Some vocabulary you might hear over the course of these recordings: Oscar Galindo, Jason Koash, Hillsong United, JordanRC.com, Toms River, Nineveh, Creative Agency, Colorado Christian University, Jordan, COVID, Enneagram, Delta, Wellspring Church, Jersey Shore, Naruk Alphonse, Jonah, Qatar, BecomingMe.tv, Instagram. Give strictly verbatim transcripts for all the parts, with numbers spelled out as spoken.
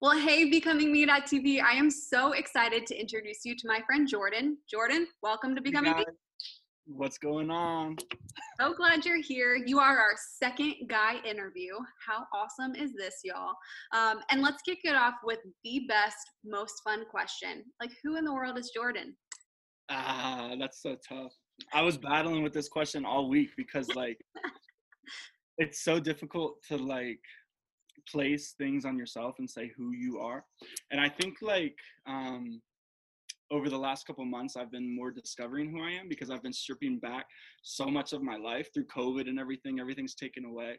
Well, hey, Becoming Me dot t v, I am so excited to introduce you to my friend Jordan. Jordan, welcome to Becoming Me. What's going on? So glad you're here. You are our second guy interview. How awesome is this, y'all? Um, and let's kick it off with the best, most fun question. Like, who in the world is Jordan? Ah, that's so tough. I was battling with this question all week because, like, it's so difficult to, like, place things on yourself and say who you are. And I think, like, um over the last couple months, I've been more discovering who I am because I've been stripping back so much of my life through COVID and everything. Everything's taken away.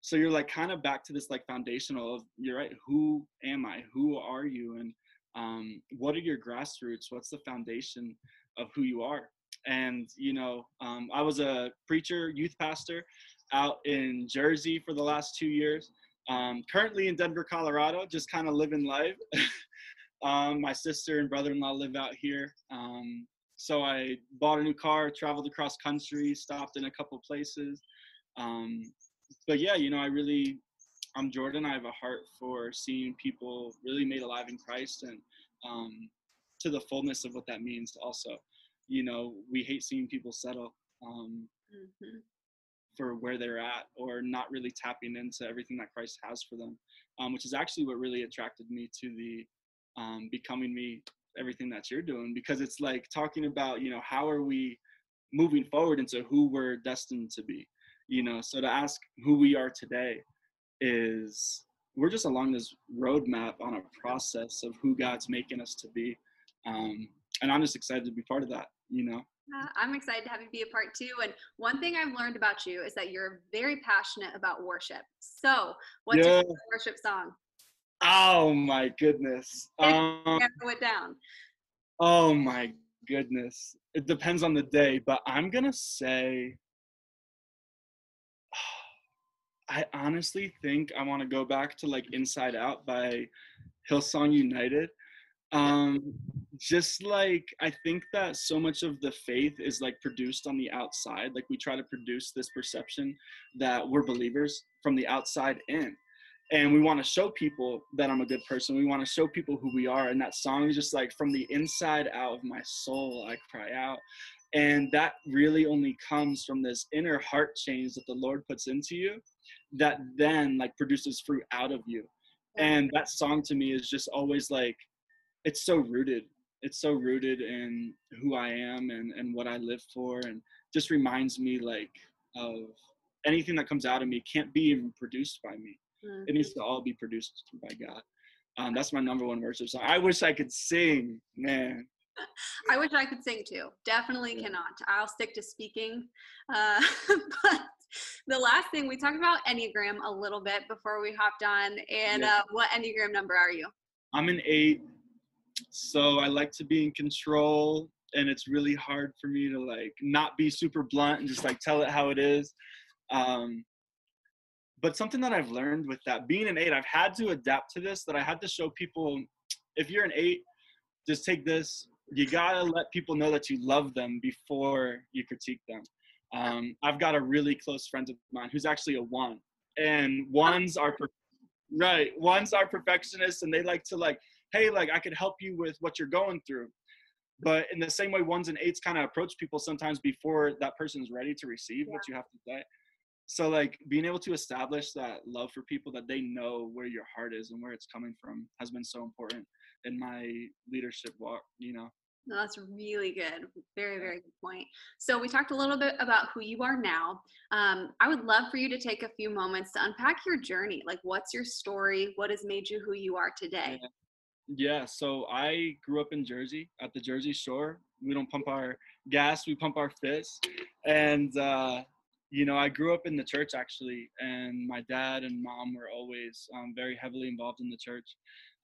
So you're, like, kind of back to this, like, foundational of, you're right, who am I? Who are you? And um what are your grassroots? What's the foundation of who you are? And, you know, um I was a preacher, youth pastor out in Jersey for the last two years. Um, currently in Denver, Colorado, just kind of living life. um, my sister and brother-in-law live out here. Um, so I bought a new car, traveled across country, stopped in a couple places. Um, but yeah, you know, I really, I'm Jordan. I have a heart for seeing people really made alive in Christ and um, to the fullness of what that means also. You know, we hate seeing people settle. Um, mm-hmm. for where they're at, or not really tapping into everything that Christ has for them, um, which is actually what really attracted me to the um, Becoming Me, everything that you're doing, because it's, like, talking about, you know, how are we moving forward into who we're destined to be, you know? So to ask who we are today is, we're just along this roadmap on a process of who God's making us to be. Um, and I'm just excited to be part of that, you know? Yeah, I'm excited to have you be a part too. And one thing I've learned about you is that you're very passionate about worship. So what's yeah. your favorite worship song? Oh my goodness. Um, it down. Oh my goodness. It depends on the day, but I'm going to say, I honestly think I want to go back to, like, Inside Out by Hillsong United. Um, just like, I think that so much of the faith is, like, produced on the outside. Like, we try to produce this perception that we're believers from the outside in, and we want to show people that I'm a good person. We want to show people who we are. And that song is just, like, from the inside out of my soul, I cry out. And that really only comes from this inner heart change that the Lord puts into you that then, like, produces fruit out of you. And that song to me is just always, like, it's so rooted. It's so rooted in who I am and, and what I live for, and just reminds me, like, of anything that comes out of me can't be even produced by me. Mm-hmm. It needs to all be produced by God. Um, that's my number one worship song. I wish I could sing, man. I wish I could sing too. Definitely yeah. cannot. I'll stick to speaking. Uh, but the last thing, we talked about Enneagram a little bit before we hopped on. And yeah. uh, what Enneagram number are you? I'm an eight. So I like to be in control, and it's really hard for me to, like, not be super blunt and just, like, tell it how it is. Um, but something that I've learned with that, being an eight, I've had to adapt to this, that I had to show people, if you're an eight, just take this. You got to let people know that you love them before you critique them. Um, I've got a really close friend of mine who's actually a one, and ones are, per- right, ones are perfectionists, and they like to, like, hey, like, I could help you with what you're going through. But in the same way ones and eights kind of approach people sometimes before that person's ready to receive yeah. what you have to say. So like being able to establish that love for people, that they know where your heart is and where it's coming from, has been so important in my leadership walk, you know. No, that's really good. Very, very good point. So we talked a little bit about who you are now. Um, I would love for you to take a few moments to unpack your journey. Like, what's your story? What has made you who you are today? Yeah. Yeah, so I grew up in Jersey, at the Jersey Shore. We don't pump our gas, we pump our fists. And, uh, you know, I grew up in the church, actually, and my dad and mom were always um, very heavily involved in the church.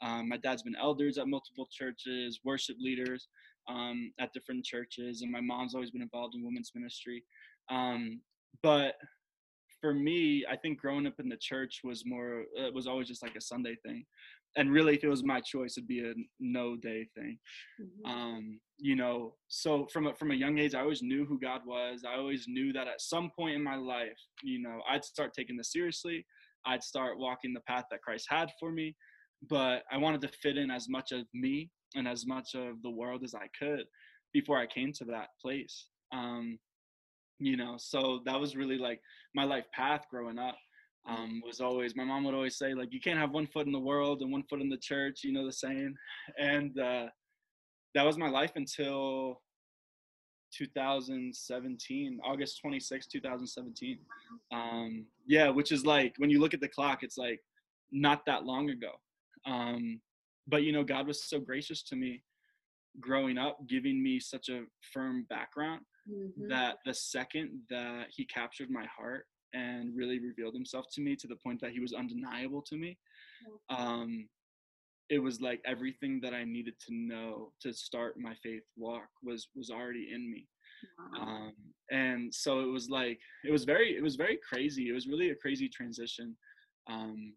Um, my dad's been elders at multiple churches, worship leaders um, at different churches, and my mom's always been involved in women's ministry. Um, but for me, I think growing up in the church was more, it was always just like a Sunday thing. And really, if it was my choice, it'd be a no day thing. Mm-hmm. Um, you know, so from a, from a young age, I always knew who God was. I always knew that at some point in my life, you know, I'd start taking this seriously. I'd start walking the path that Christ had for me. But I wanted to fit in as much of me and as much of the world as I could before I came to that place. Um, you know, so that was really like my life path growing up. Um, was always, my mom would always say, like, you can't have one foot in the world and one foot in the church, you know the saying. And uh, that was my life until twenty seventeen, August twenty-sixth, twenty seventeen. Um, yeah, which is like, when you look at the clock, it's like not that long ago. Um, but, you know, God was so gracious to me growing up, giving me such a firm background mm-hmm. that the second that he captured my heart and really revealed himself to me to the point that he was undeniable to me. Um, it was like everything that I needed to know to start my faith walk was was already in me. Wow. Um, and so it was like, it was very, it was very crazy. It was really a crazy transition. Um,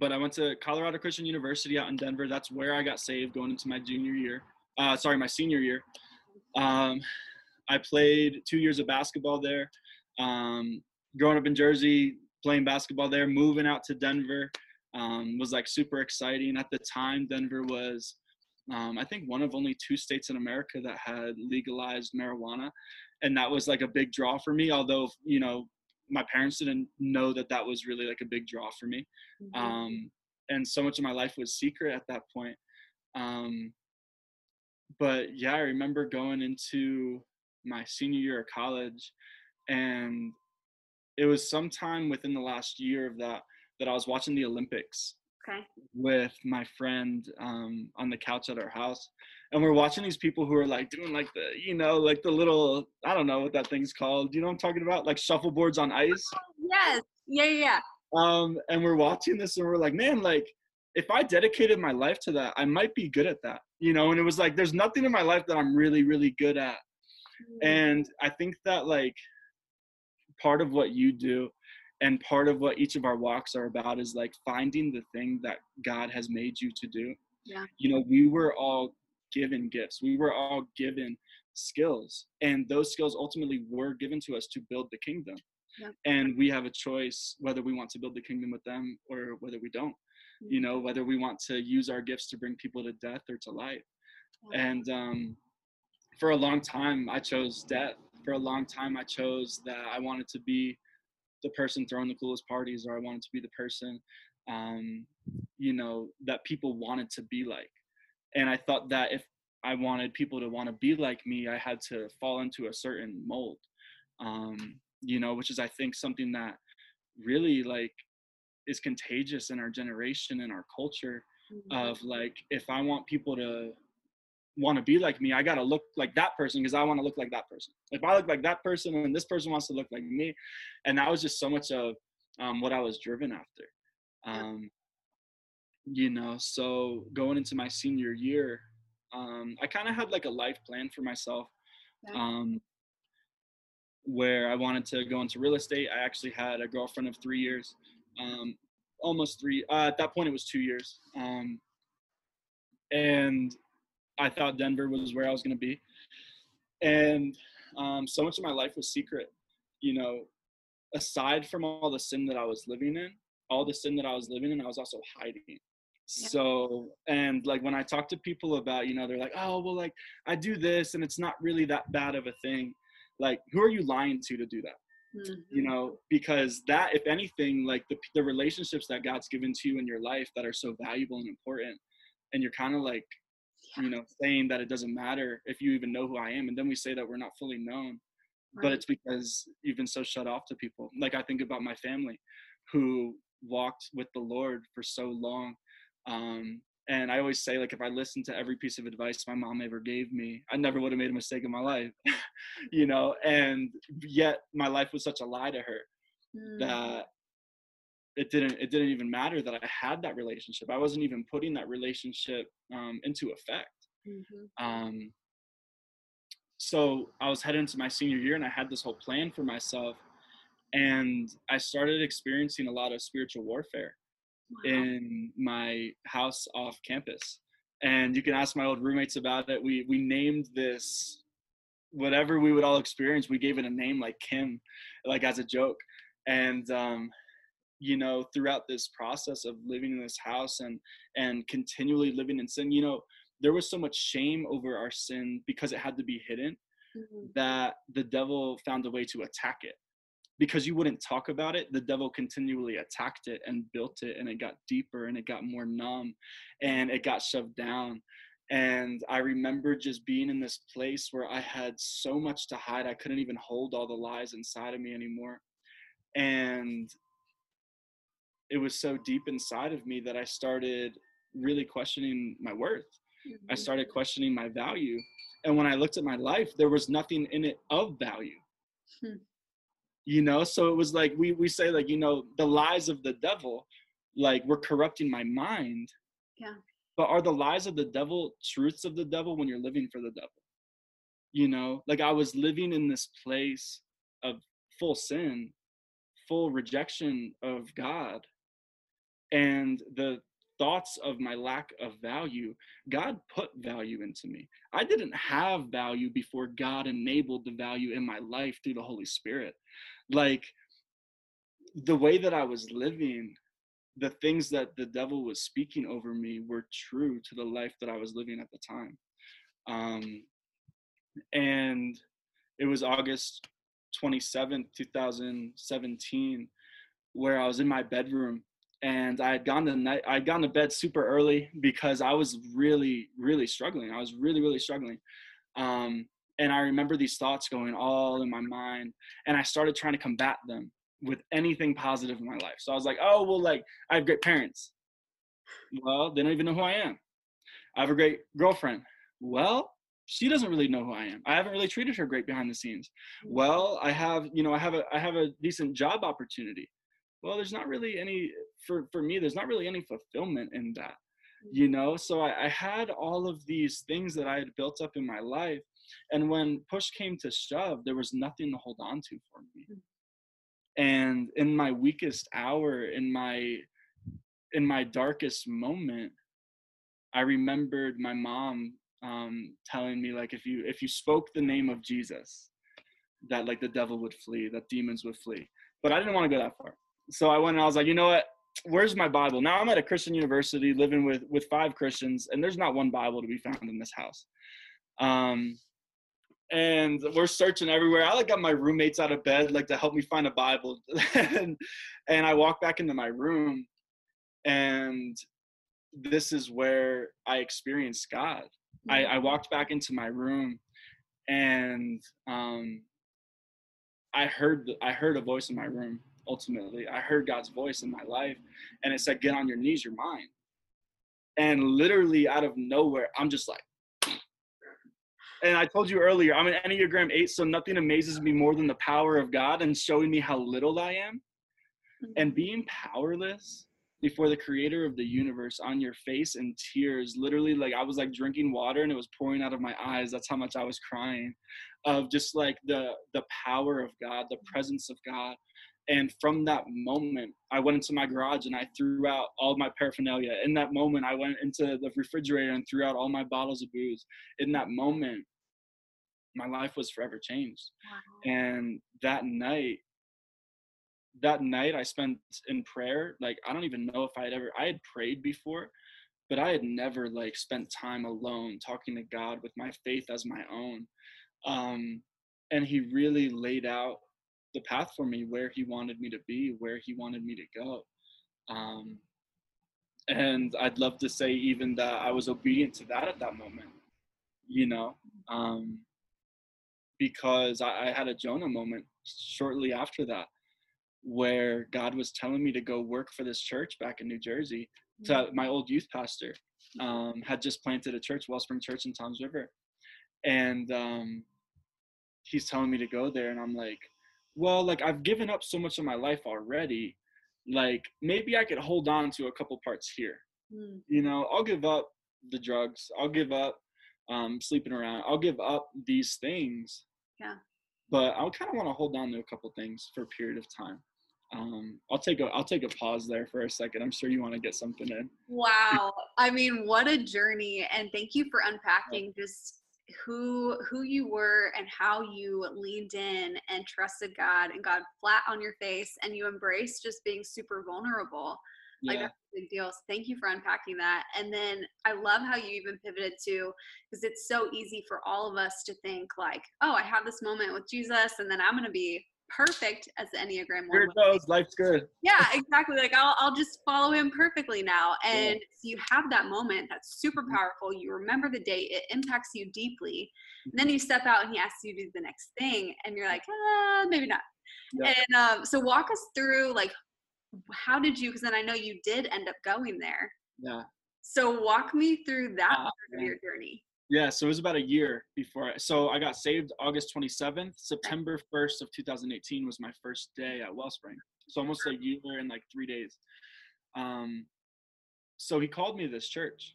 but I went to Colorado Christian University out in Denver. That's where I got saved going into my junior year, uh, sorry, my senior year. Um, I played two years of basketball there. Um, Growing up in Jersey, playing basketball there, moving out to Denver um, was like super exciting. At the time, Denver was, um, I think, one of only two states in America that had legalized marijuana. And that was like a big draw for me, although, you know, my parents didn't know that that was really like a big draw for me. Mm-hmm. Um, and so much of my life was secret at that point. Um, but yeah, I remember going into my senior year of college, and it was sometime within the last year of that that I was watching the Olympics okay. with my friend um, on the couch at our house. And we're watching these people who are like doing like the, you know, like the little, I don't know what that thing's called. You know what I'm talking about? Like shuffleboards on ice. Yes. Yeah, yeah. Um, and we're watching this and we're like, man, like if I dedicated my life to that, I might be good at that. You know, and it was like, there's nothing in my life that I'm really, really good at. Mm. And I think that like, part of what you do and part of what each of our walks are about is like finding the thing that God has made you to do. Yeah. You know, we were all given gifts. We were all given skills, and those skills ultimately were given to us to build the kingdom. Yeah. And we have a choice whether we want to build the kingdom with them or whether we don't, mm-hmm. you know, whether we want to use our gifts to bring people to death or to life. Yeah. And um, for a long time, I chose death. For a long time, I chose that I wanted to be the person throwing the coolest parties, or I wanted to be the person, um, you know, that people wanted to be like. And I thought that if I wanted people to want to be like me, I had to fall into a certain mold, um, you know, which is, I think, something that really, like, is contagious in our generation and our culture mm-hmm. of, like, if I want people to want to be like me, I got to look like that person because I want to look like that person. If I look like that person and this person wants to look like me. And that was just so much of um, what I was driven after. Um, you know, so going into my senior year, um, I kind of had like a life plan for myself um, where I wanted to go into real estate. I actually had a girlfriend of three years, um, almost three. Uh, at that point, it was two years. Um, and I thought Denver was where I was going to be. And um, so much of my life was secret, you know, aside from all the sin that I was living in, all the sin that I was living in, I was also hiding. Yeah. So, and like when I talk to people about, you know, they're like, oh, well, like I do this and it's not really that bad of a thing. Like, who are you lying to to do that? Mm-hmm. You know, because that, if anything, like the, the relationships that God's given to you in your life that are so valuable and important, and you're kind of like, yeah. you know, saying that it doesn't matter if you even know who I am. And then we say that we're not fully known, right. but it's because you've been so shut off to people. Like I think about my family who walked with the Lord for so long. Um, and I always say, like, if I listened to every piece of advice my mom ever gave me, I never would have made a mistake in my life, you know, and yet my life was such a lie to her mm. that it didn't, it didn't even matter that I had that relationship. I wasn't even putting that relationship, um, into effect. Mm-hmm. Um, so I was heading into my senior year and I had this whole plan for myself, and I started experiencing a lot of spiritual warfare. Wow. In my house off campus. And you can ask my old roommates about it. We we named this, whatever we would all experience, we gave it a name like Kim, like as a joke. And, um, you know, throughout this process of living in this house and and continually living in sin, you know, there was so much shame over our sin because it had to be hidden mm-hmm. that the devil found a way to attack it. Because you wouldn't talk about it, the devil continually attacked it and built it, and it got deeper and it got more numb and it got shoved down. And I remember just being in this place where I had so much to hide. I couldn't even hold all the lies inside of me anymore. And it was so deep inside of me that I started really questioning my worth. Mm-hmm. I started questioning my value. And when I looked at my life, there was nothing in it of value. Hmm. You know, so it was like, we, we say like, you know, the lies of the devil, like we're corrupting my mind. Yeah. But are the lies of the devil truths of the devil when you're living for the devil? You know, like I was living in this place of full sin, full rejection of God. And the thoughts of my lack of value, God put value into me. I didn't have value before God enabled the value in my life through the Holy Spirit. Like the way that I was living, the things that the devil was speaking over me were true to the life that I was living at the time. Um, and it was August twenty-seventh, two thousand seventeen, where I was in my bedroom. And I had gone to night, I'd gone to bed super early because I was really, really struggling. I was really, really struggling. Um, and I remember these thoughts going all in my mind. And I started trying to combat them with anything positive in my life. So I was like, oh, well, like, I have great parents. Well, they don't even know who I am. I have a great girlfriend. Well, she doesn't really know who I am. I haven't really treated her great behind the scenes. Well, I have, you know, I have a, I have a decent job opportunity. Well, there's not really any, for, for me, there's not really any fulfillment in that, you know? So I, I had all of these things that I had built up in my life. And when push came to shove, there was nothing to hold on to for me. And in my weakest hour, in my, in my darkest moment, I remembered my mom um, telling me, like, if you, if you spoke the name of Jesus, that like the devil would flee, that demons would flee. But I didn't want to go that far. So I went and I was like, you know what, where's my Bible? Now I'm at a Christian university living with, with five Christians, and there's not one Bible to be found in this house. Um, and we're searching everywhere. I like got my roommates out of bed, like to help me find a Bible. and, and I walk back into my room, and this is where I experienced God. Mm-hmm. I, I walked back into my room, and um, I heard, I heard a voice in my room. Ultimately, I heard God's voice in my life, and it said, get on your knees, you're mine. And literally out of nowhere, I'm just like, and I told you earlier, I'm an Enneagram eight, so nothing amazes me more than the power of God and showing me how little I am. And being powerless before the creator of the universe, on your face in tears, literally, like I was like drinking water and it was pouring out of my eyes. That's how much I was crying, of just like the the power of God, the presence of God. And from that moment, I went into my garage and I threw out all my paraphernalia. In that moment, I went into the refrigerator and threw out all my bottles of booze. In that moment, my life was forever changed. Wow. And that night, that night I spent in prayer. Like, I don't even know if I had ever, I had prayed before, but I had never like spent time alone talking to God with my faith as my own. Um, and he really laid out the path for me, where he wanted me to be, where he wanted me to go. Um, and I'd love to say even that I was obedient to that at that moment, you know, um, because I, I had a Jonah moment shortly after that, where God was telling me to go work for this church back in New Jersey. To my old youth pastor um, had just planted a church, Wellspring Church in Toms River. And um, he's telling me to go there. And I'm like, well, like I've given up so much of my life already. Like maybe I could hold on to a couple parts here. Mm. You know, I'll give up the drugs. I'll give up um, sleeping around. I'll give up these things. Yeah. But I kind of want to hold on to a couple things for a period of time. Um, I'll take a, I'll take a pause there for a second. I'm sure you want to get something in. Wow. I mean, what a journey. And thank you for unpacking just who, who you were and how you leaned in and trusted God and got flat on your face, and you embraced just being super vulnerable. Like yeah. That's a big deal. So thank you for unpacking that. And then I love how you even pivoted to, because it's so easy for all of us to think like, oh, I have this moment with Jesus and then I'm going to be perfect as the Enneagram one. Here it goes. Life's good. Yeah, exactly. Like I'll, I'll just follow him perfectly now. And yeah. You have that moment that's super powerful. You remember the date. It impacts you deeply. And then you step out and he asks you to do the next thing. And you're like, ah, maybe not. Yeah. And um, so walk us through like, how did you, because then I know you did end up going there. Yeah. So walk me through that ah, part of man. your journey. Yeah, so it was about a year before. I, so I got saved August twenty-seventh. September first of two thousand eighteen was my first day at Wellspring. So almost a year and like three days. Um, so he called me to this church.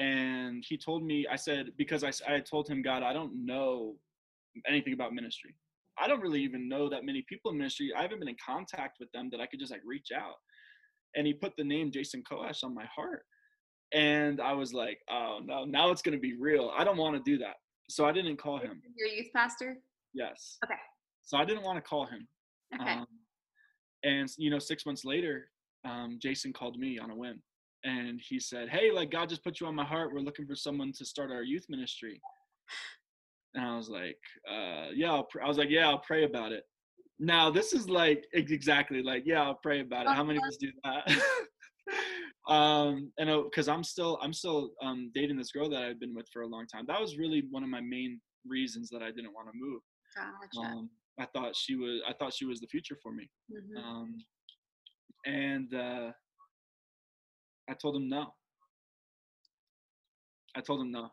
And he told me, I said, because I, I told him, God, I don't know anything about ministry. I don't really even know that many people in ministry. I haven't been in contact with them that I could just like reach out. And he put the name Jason Koash on my heart. And I was like, oh, no, now it's going to be real. I don't want to do that. So I didn't call him. Your youth pastor? Yes. Okay. So I didn't want to call him. Okay. Um, and, you know, six months later, um, Jason called me on a whim. And he said, hey, like, God just put you on my heart. We're looking for someone to start our youth ministry. And I was like, uh, yeah, I'll pr- I was like, yeah, I'll pray about it. Now, this is like exactly like, yeah, I'll pray about it. How many of us do that? Um, and because I'm still, I'm still um, dating this girl that I've been with for a long time. That was really one of my main reasons that I didn't want to move. Gotcha. Um, I thought she was, I thought she was the future for me. Mm-hmm. Um, and uh, I told him no. I told him no.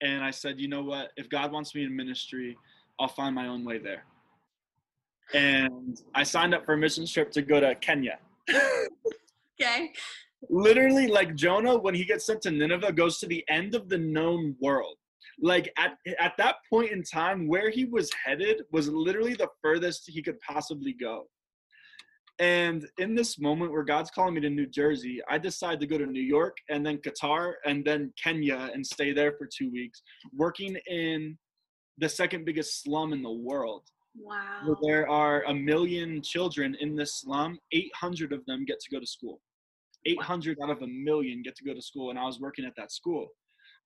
And I said, you know what, if God wants me in ministry, I'll find my own way there. And I signed up for a mission trip to go to Kenya. Okay. Literally, like Jonah, when he gets sent to Nineveh, goes to the end of the known world. Like at at that point in time, where he was headed was literally the furthest he could possibly go. And in this moment where God's calling me to New Jersey, I decide to go to New York and then Qatar and then Kenya and stay there for two weeks, working in the second biggest slum in the world. Wow. Where there are a million children in this slum. eight hundred of them get to go to school. eight hundred out of a million get to go to school. And I was working at that school,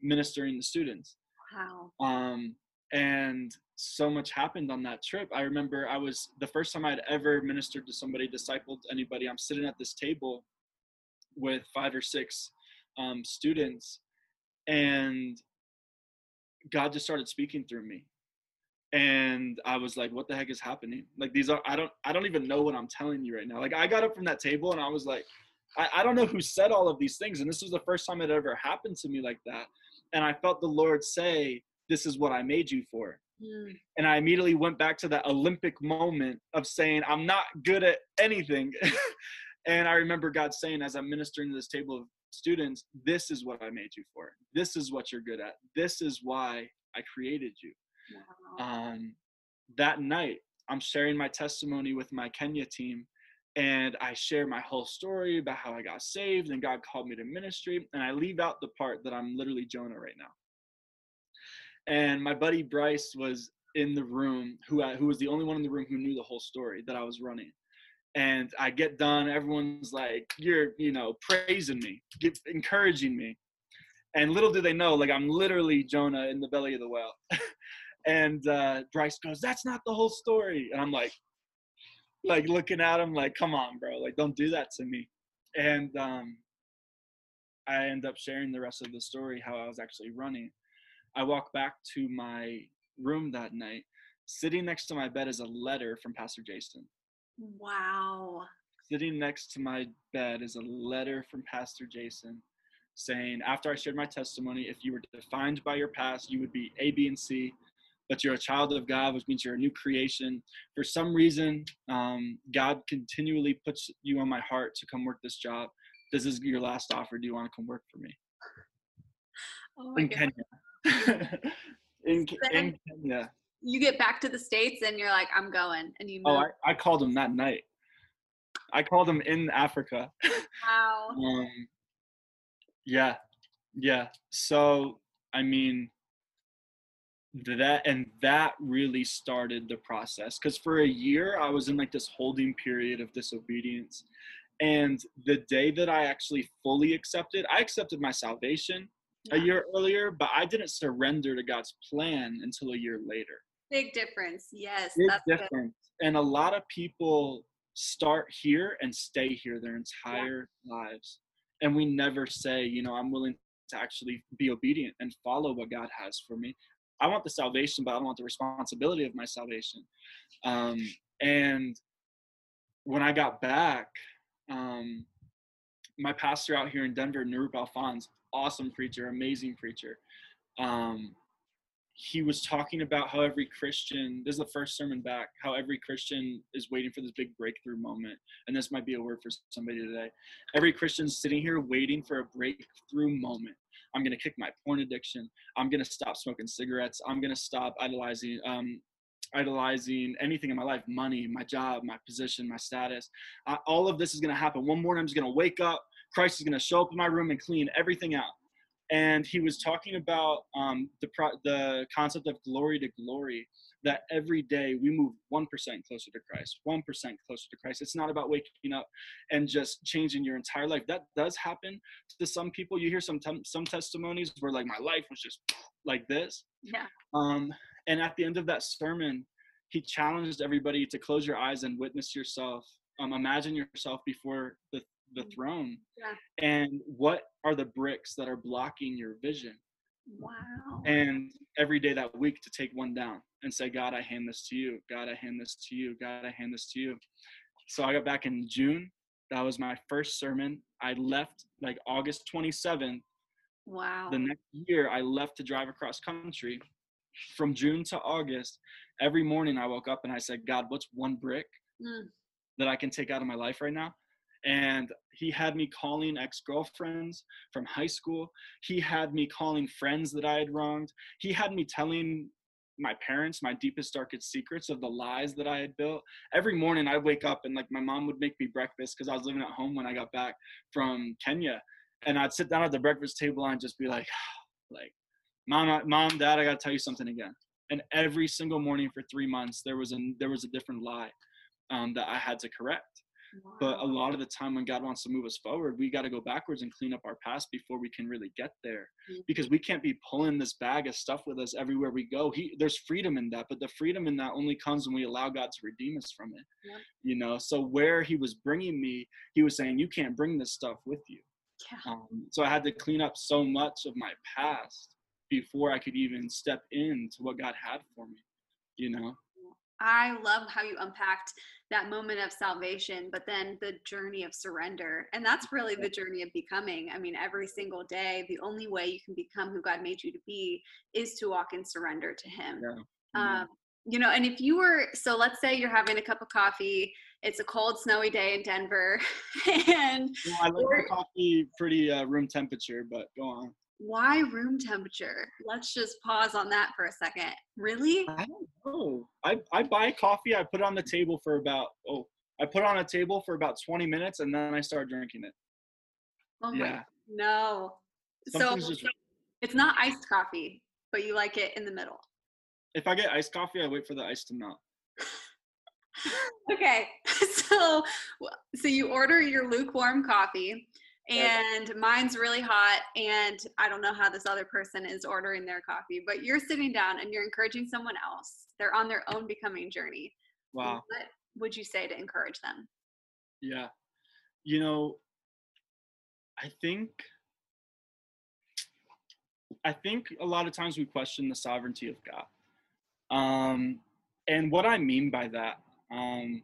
ministering to students. Wow. Um, and so much happened on that trip. I remember I was, the first time I'd ever ministered to somebody, discipled anybody, I'm sitting at this table with five or six um, students, and God just started speaking through me. And I was like, what the heck is happening? Like, these are, I don't, I don't even know what I'm telling you right now. Like, I got up from that table and I was like, I, I don't know who said all of these things. And this was the first time it ever happened to me like that. And I felt the Lord say, this is what I made you for. Mm. And I immediately went back to that Olympic moment of saying, I'm not good at anything. And I remember God saying, as I'm ministering to this table of students, this is what I made you for. This is what you're good at. This is why I created you. Wow. Um, that night, I'm sharing my testimony with my Kenya team. And I share my whole story about how I got saved and God called me to ministry. And I leave out the part that I'm literally Jonah right now. And my buddy Bryce was in the room, who I, who was the only one in the room who knew the whole story that I was running. And I get done, everyone's like, you're, you know, praising me, give, encouraging me. And little do they know, like, I'm literally Jonah in the belly of the whale. And uh, Bryce goes, that's not the whole story. And I'm like, like looking at him like, come on, bro, like, don't do that to me. And um, I end up sharing the rest of the story, how I was actually running. I walk back to my room that night. Sitting next to my bed is a letter from Pastor Jason. Wow. Sitting next to my bed is a letter from Pastor Jason saying, after I shared my testimony, if you were defined by your past, you would be A, B, and C, but you're a child of God, which means you're a new creation. For some reason, um, God continually puts you on my heart to come work this job. This is your last offer. Do you want to come work for me? Oh my in God. Kenya. in, in Kenya. You get back to the States and you're like, I'm going. And you move. Oh, I, I called him that night. I called him in Africa. Wow. um, yeah. Yeah. So, I mean, that, and that really started the process. Cause for a year I was in like this holding period of disobedience. And the day that I actually fully accepted, I accepted my salvation yeah. a year earlier, but I didn't surrender to God's plan until a year later. Big difference. Yes. Big that's difference. Good. And a lot of people start here and stay here their entire yeah. lives. And we never say, you know, I'm willing to actually be obedient and follow what God has for me. I want the salvation, but I don't want the responsibility of my salvation. Um, and when I got back, um, my pastor out here in Denver, Naruk Alphonse, awesome preacher, amazing preacher. Um, he was talking about how every Christian, this is the first sermon back, how every Christian is waiting for this big breakthrough moment. And this might be a word for somebody today. Every Christian's sitting here waiting for a breakthrough moment. I'm going to kick my porn addiction. I'm going to stop smoking cigarettes. I'm going to stop idolizing, um, idolizing anything in my life, money, my job, my position, my status. I, all of this is going to happen. One morning, I'm just going to wake up. Christ is going to show up in my room and clean everything out. And he was talking about um, the, pro- the concept of glory to glory, that every day we move one percent closer to Christ, one percent closer to Christ. It's not about waking up and just changing your entire life. That does happen to some people. You hear some tem- some testimonies where, like, my life was just like this. Yeah. Um, and at the end of that sermon, he challenged everybody to close your eyes and witness yourself. Um, imagine yourself before the the throne. Yeah. And what are the bricks that are blocking your vision? Wow. And every day that week to take one down and say, God, I hand this to you. God, I hand this to you. God, I hand this to you. So I got back in June. That was my first sermon. I left like August twenty-seventh. Wow. The next year I left to drive across country. From June to August, every morning I woke up and I said, God, what's one brick mm. that I can take out of my life right now? And he had me calling ex-girlfriends from high school. He had me calling friends that I had wronged. He had me telling my parents my deepest, darkest secrets of the lies that I had built. Every morning I'd wake up and, like, my mom would make me breakfast because I was living at home when I got back from Kenya. And I'd sit down at the breakfast table and just be like, like, mom, mom, dad, I got to tell you something again. And every single morning for three months, there was a, there was a different lie um, that I had to correct. Wow. But a lot of the time when God wants to move us forward, we got to go backwards and clean up our past before we can really get there, mm-hmm. because we can't be pulling this bag of stuff with us everywhere we go. He, there's freedom in that, but the freedom in that only comes when we allow God to redeem us from it, yeah. you know? So where he was bringing me, he was saying, you can't bring this stuff with you. Yeah. Um, so I had to clean up so much of my past before I could even step into what God had for me, you know? I love how you unpacked that moment of salvation, but then the journey of surrender. And that's really the journey of becoming. I mean, every single day, the only way you can become who God made you to be is to walk in surrender to him. Yeah. Um, you know, and if you were, so let's say you're having a cup of coffee, it's a cold, snowy day in Denver. and yeah, I like the coffee pretty uh, room temperature, but go on. Why room temperature? Let's just pause on that for a second. Really? I don't know. I, I buy coffee. I put it on the table for about, oh, I put it on a table for about twenty minutes and then I start drinking it. Oh yeah. my, no. Something's so just... it's not iced coffee, but you like it in the middle. If I get iced coffee, I wait for the ice to melt. Okay, so so you order your lukewarm coffee, and okay. mine's really hot, and I don't know how this other person is ordering their coffee, but you're sitting down and you're encouraging someone else. They're on their own becoming journey. Wow. What would you say to encourage them? Yeah, you know, I think I think a lot of times we question the sovereignty of God. Um, and what I mean by that, um,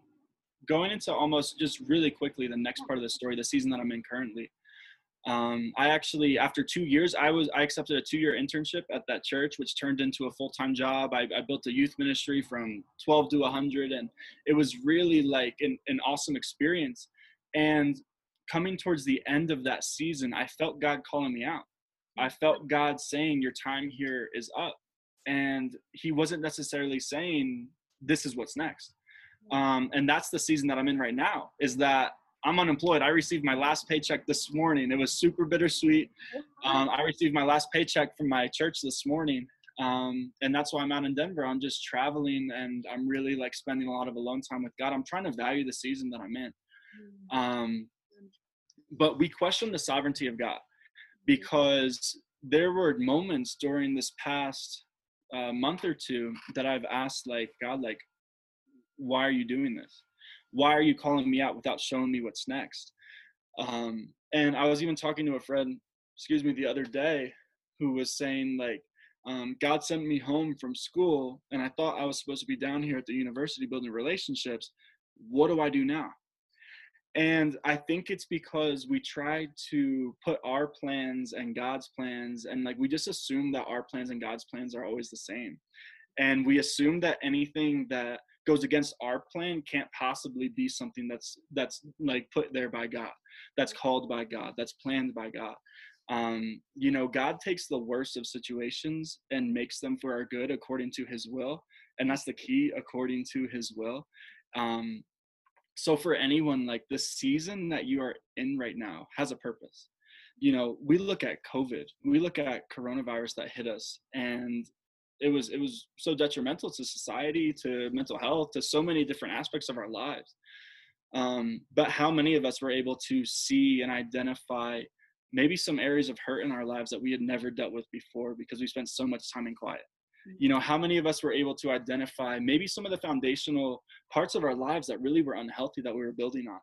going into almost just really quickly the next part of the story, the season that I'm in currently, um, I actually, after two years, I was, I accepted a two year internship at that church, which turned into a full-time job. I, I built a youth ministry from twelve to a hundred, and it was really like an, an awesome experience. And coming towards the end of that season, I felt God calling me out. I felt God saying, your time here is up. And he wasn't necessarily saying, this is what's next. Um, and that's the season that I'm in right now, is that I'm unemployed. I received my last paycheck this morning. It was super bittersweet. Um, I received my last paycheck from my church this morning. Um, and that's why I'm out in Denver. I'm just traveling, and I'm really like spending a lot of alone time with God. I'm trying to value the season that I'm in. Um, but we question the sovereignty of God, because there were moments during this past uh, month or two that I've asked, like, God, like, why are you doing this? Why are you calling me out without showing me what's next? Um, and I was even talking to a friend, excuse me, the other day, who was saying, like, um, God sent me home from school, and I thought I was supposed to be down here at the university building relationships. What do I do now? And I think it's because we try to put our plans and God's plans, and like we just assume that our plans and God's plans are always the same. And we assume that anything that goes against our plan can't possibly be something that's that's like put there by God, that's called by God, that's planned by God. Um, you know, God takes the worst of situations and makes them for our good according to his will. And that's the key, according to his will. Um So for anyone, like this season that you are in right now has a purpose. You know, we look at COVID, we look at coronavirus that hit us, and it was it was so detrimental to society, to mental health, to so many different aspects of our lives. Um, but how many of us were able to see and identify maybe some areas of hurt in our lives that we had never dealt with before because we spent so much time in quiet? You know, how many of us were able to identify maybe some of the foundational parts of our lives that really were unhealthy that we were building on?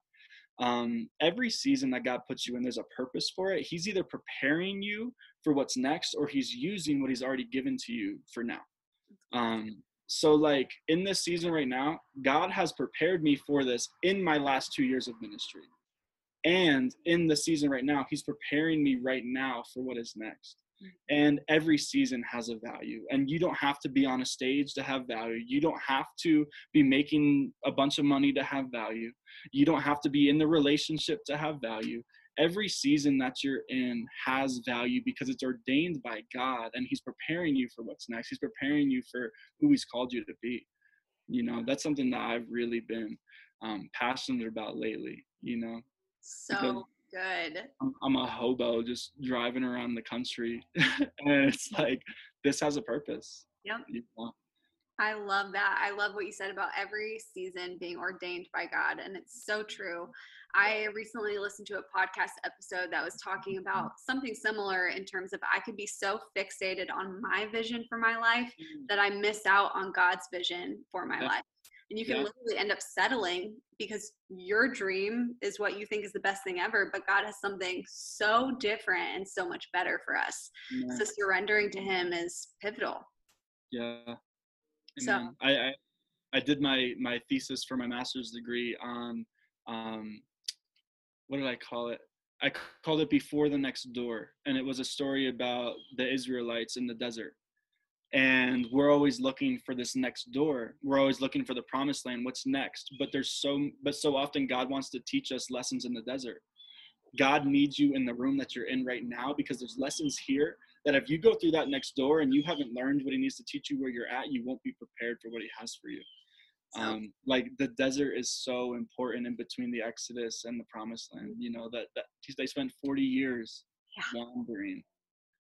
Um, every season that God puts you in, there's a purpose for it. He's either preparing you for what's next, or he's using what he's already given to you for now. Um, so like in this season right now, God has prepared me for this in my last two years of ministry. And in the season right now, he's preparing me right now for what is next. And every season has a value, and you don't have to be on a stage to have value. You don't have to be making a bunch of money to have value. You don't have to be in the relationship to have value. Every season that you're in has value because it's ordained by God, and he's preparing you for what's next. He's preparing you for who he's called you to be. You know, that's something that I've really been um, passionate about lately, you know. So because- Good. I'm a hobo just driving around the country. And it's like, this has a purpose. Yep. You know? I love that. I love what you said about every season being ordained by God. And it's so true. I recently listened to a podcast episode that was talking about something similar in terms of I could be so fixated on my vision for my life that I miss out on God's vision for my yeah. life. And you can yeah. literally end up settling because your dream is what you think is the best thing ever, but God has something so different and so much better for us. Yeah. So surrendering to him is pivotal. Yeah. Amen. So I, I, I did my, my thesis for my master's degree on, um, what did I call it? I called it Before the Next Door. And it was a story about the Israelites in the desert. And we're always looking for this next door. We're always looking for the promised land. What's next? But there's so, but so often God wants to teach us lessons in the desert. God needs you in the room that you're in right now, because there's lessons here that if you go through that next door and you haven't learned what he needs to teach you where you're at, you won't be prepared for what he has for you. Um, like the desert is so important in between the Exodus and the promised land, you know, that, that they spent forty years yeah. wandering.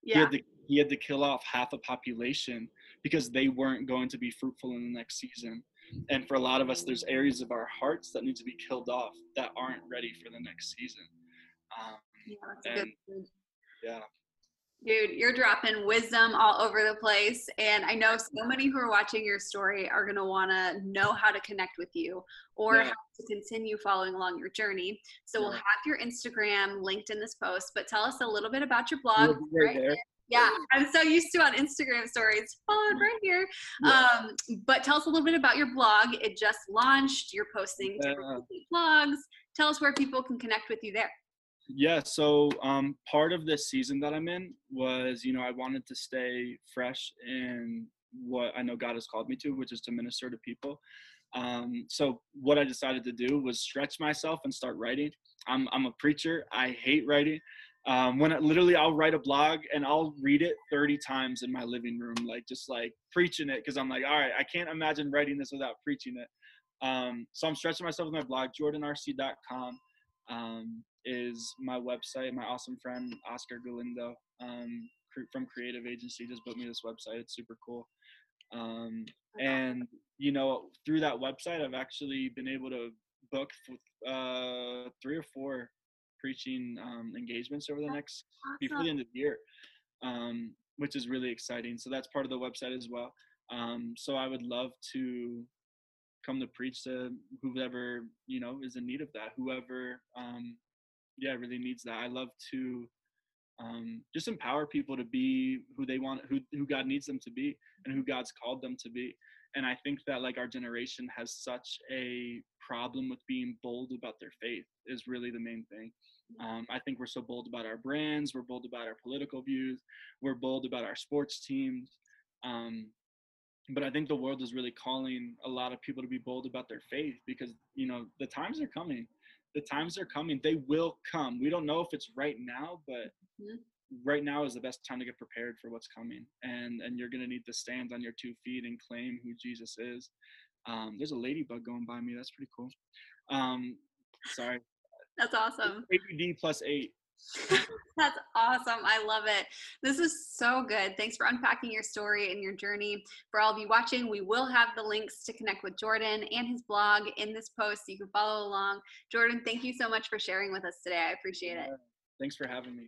Yeah. He had to, he had to kill off half a population because they weren't going to be fruitful in the next season. And for a lot of us, there's areas of our hearts that need to be killed off that aren't ready for the next season. Um, yeah, and, yeah. Dude, you're dropping wisdom all over the place. And I know so many who are watching your story are going to want to know how to connect with you or yeah. how to continue following along your journey. So yeah. we'll have your Instagram linked in this post, but tell us a little bit about your blog. Right there. Yeah, I'm so used to on Instagram stories, followed right here. Yeah. Um, but tell us a little bit about your blog. It just launched. You're posting uh, blogs. Tell us where people can connect with you there. Yeah, so um, part of this season that I'm in was, you know, I wanted to stay fresh in what I know God has called me to, which is to minister to people. Um, so what I decided to do was stretch myself and start writing. I'm I'm a preacher. I hate writing. Um, when I, literally I'll write a blog and I'll read it thirty times in my living room, like just like preaching it. Cause I'm like, all right, I can't imagine writing this without preaching it. Um, so I'm stretching myself with my blog. Jordan R C dot com um, is my website. My awesome friend, Oscar Galindo, um, from Creative Agency, just built me this website. It's super cool. Um, and you know, through that website, I've actually been able to book, uh, three or four preaching um, engagements over the next awesome. before the end of the year, um, which is really exciting. So that's part of the website as well. Um, so I would love to come to preach to whoever, you know, is in need of that, whoever, um, yeah, really needs that. I love to um, just empower people to be who they want, who, who God needs them to be and who God's called them to be. And I think that like our generation has such a problem with being bold about their faith is really the main thing. Um, I think we're so bold about our brands. We're bold about our political views. We're bold about our sports teams. Um, but I think the world is really calling a lot of people to be bold about their faith because, you know, the times are coming. The times are coming. They will come. We don't know if it's right now, but mm-hmm. right now is the best time to get prepared for what's coming. And and you're going to need to stand on your two feet and claim who Jesus is. Um, there's a ladybug going by me. That's pretty cool. Um, sorry. That's awesome. A D plus eight. That's awesome. I love it. This is so good. Thanks for unpacking your story and your journey. For all of you watching, we will have the links to connect with Jordan and his blog in this post so you can follow along. Jordan, thank you so much for sharing with us today. I appreciate it. Yeah. Thanks for having me.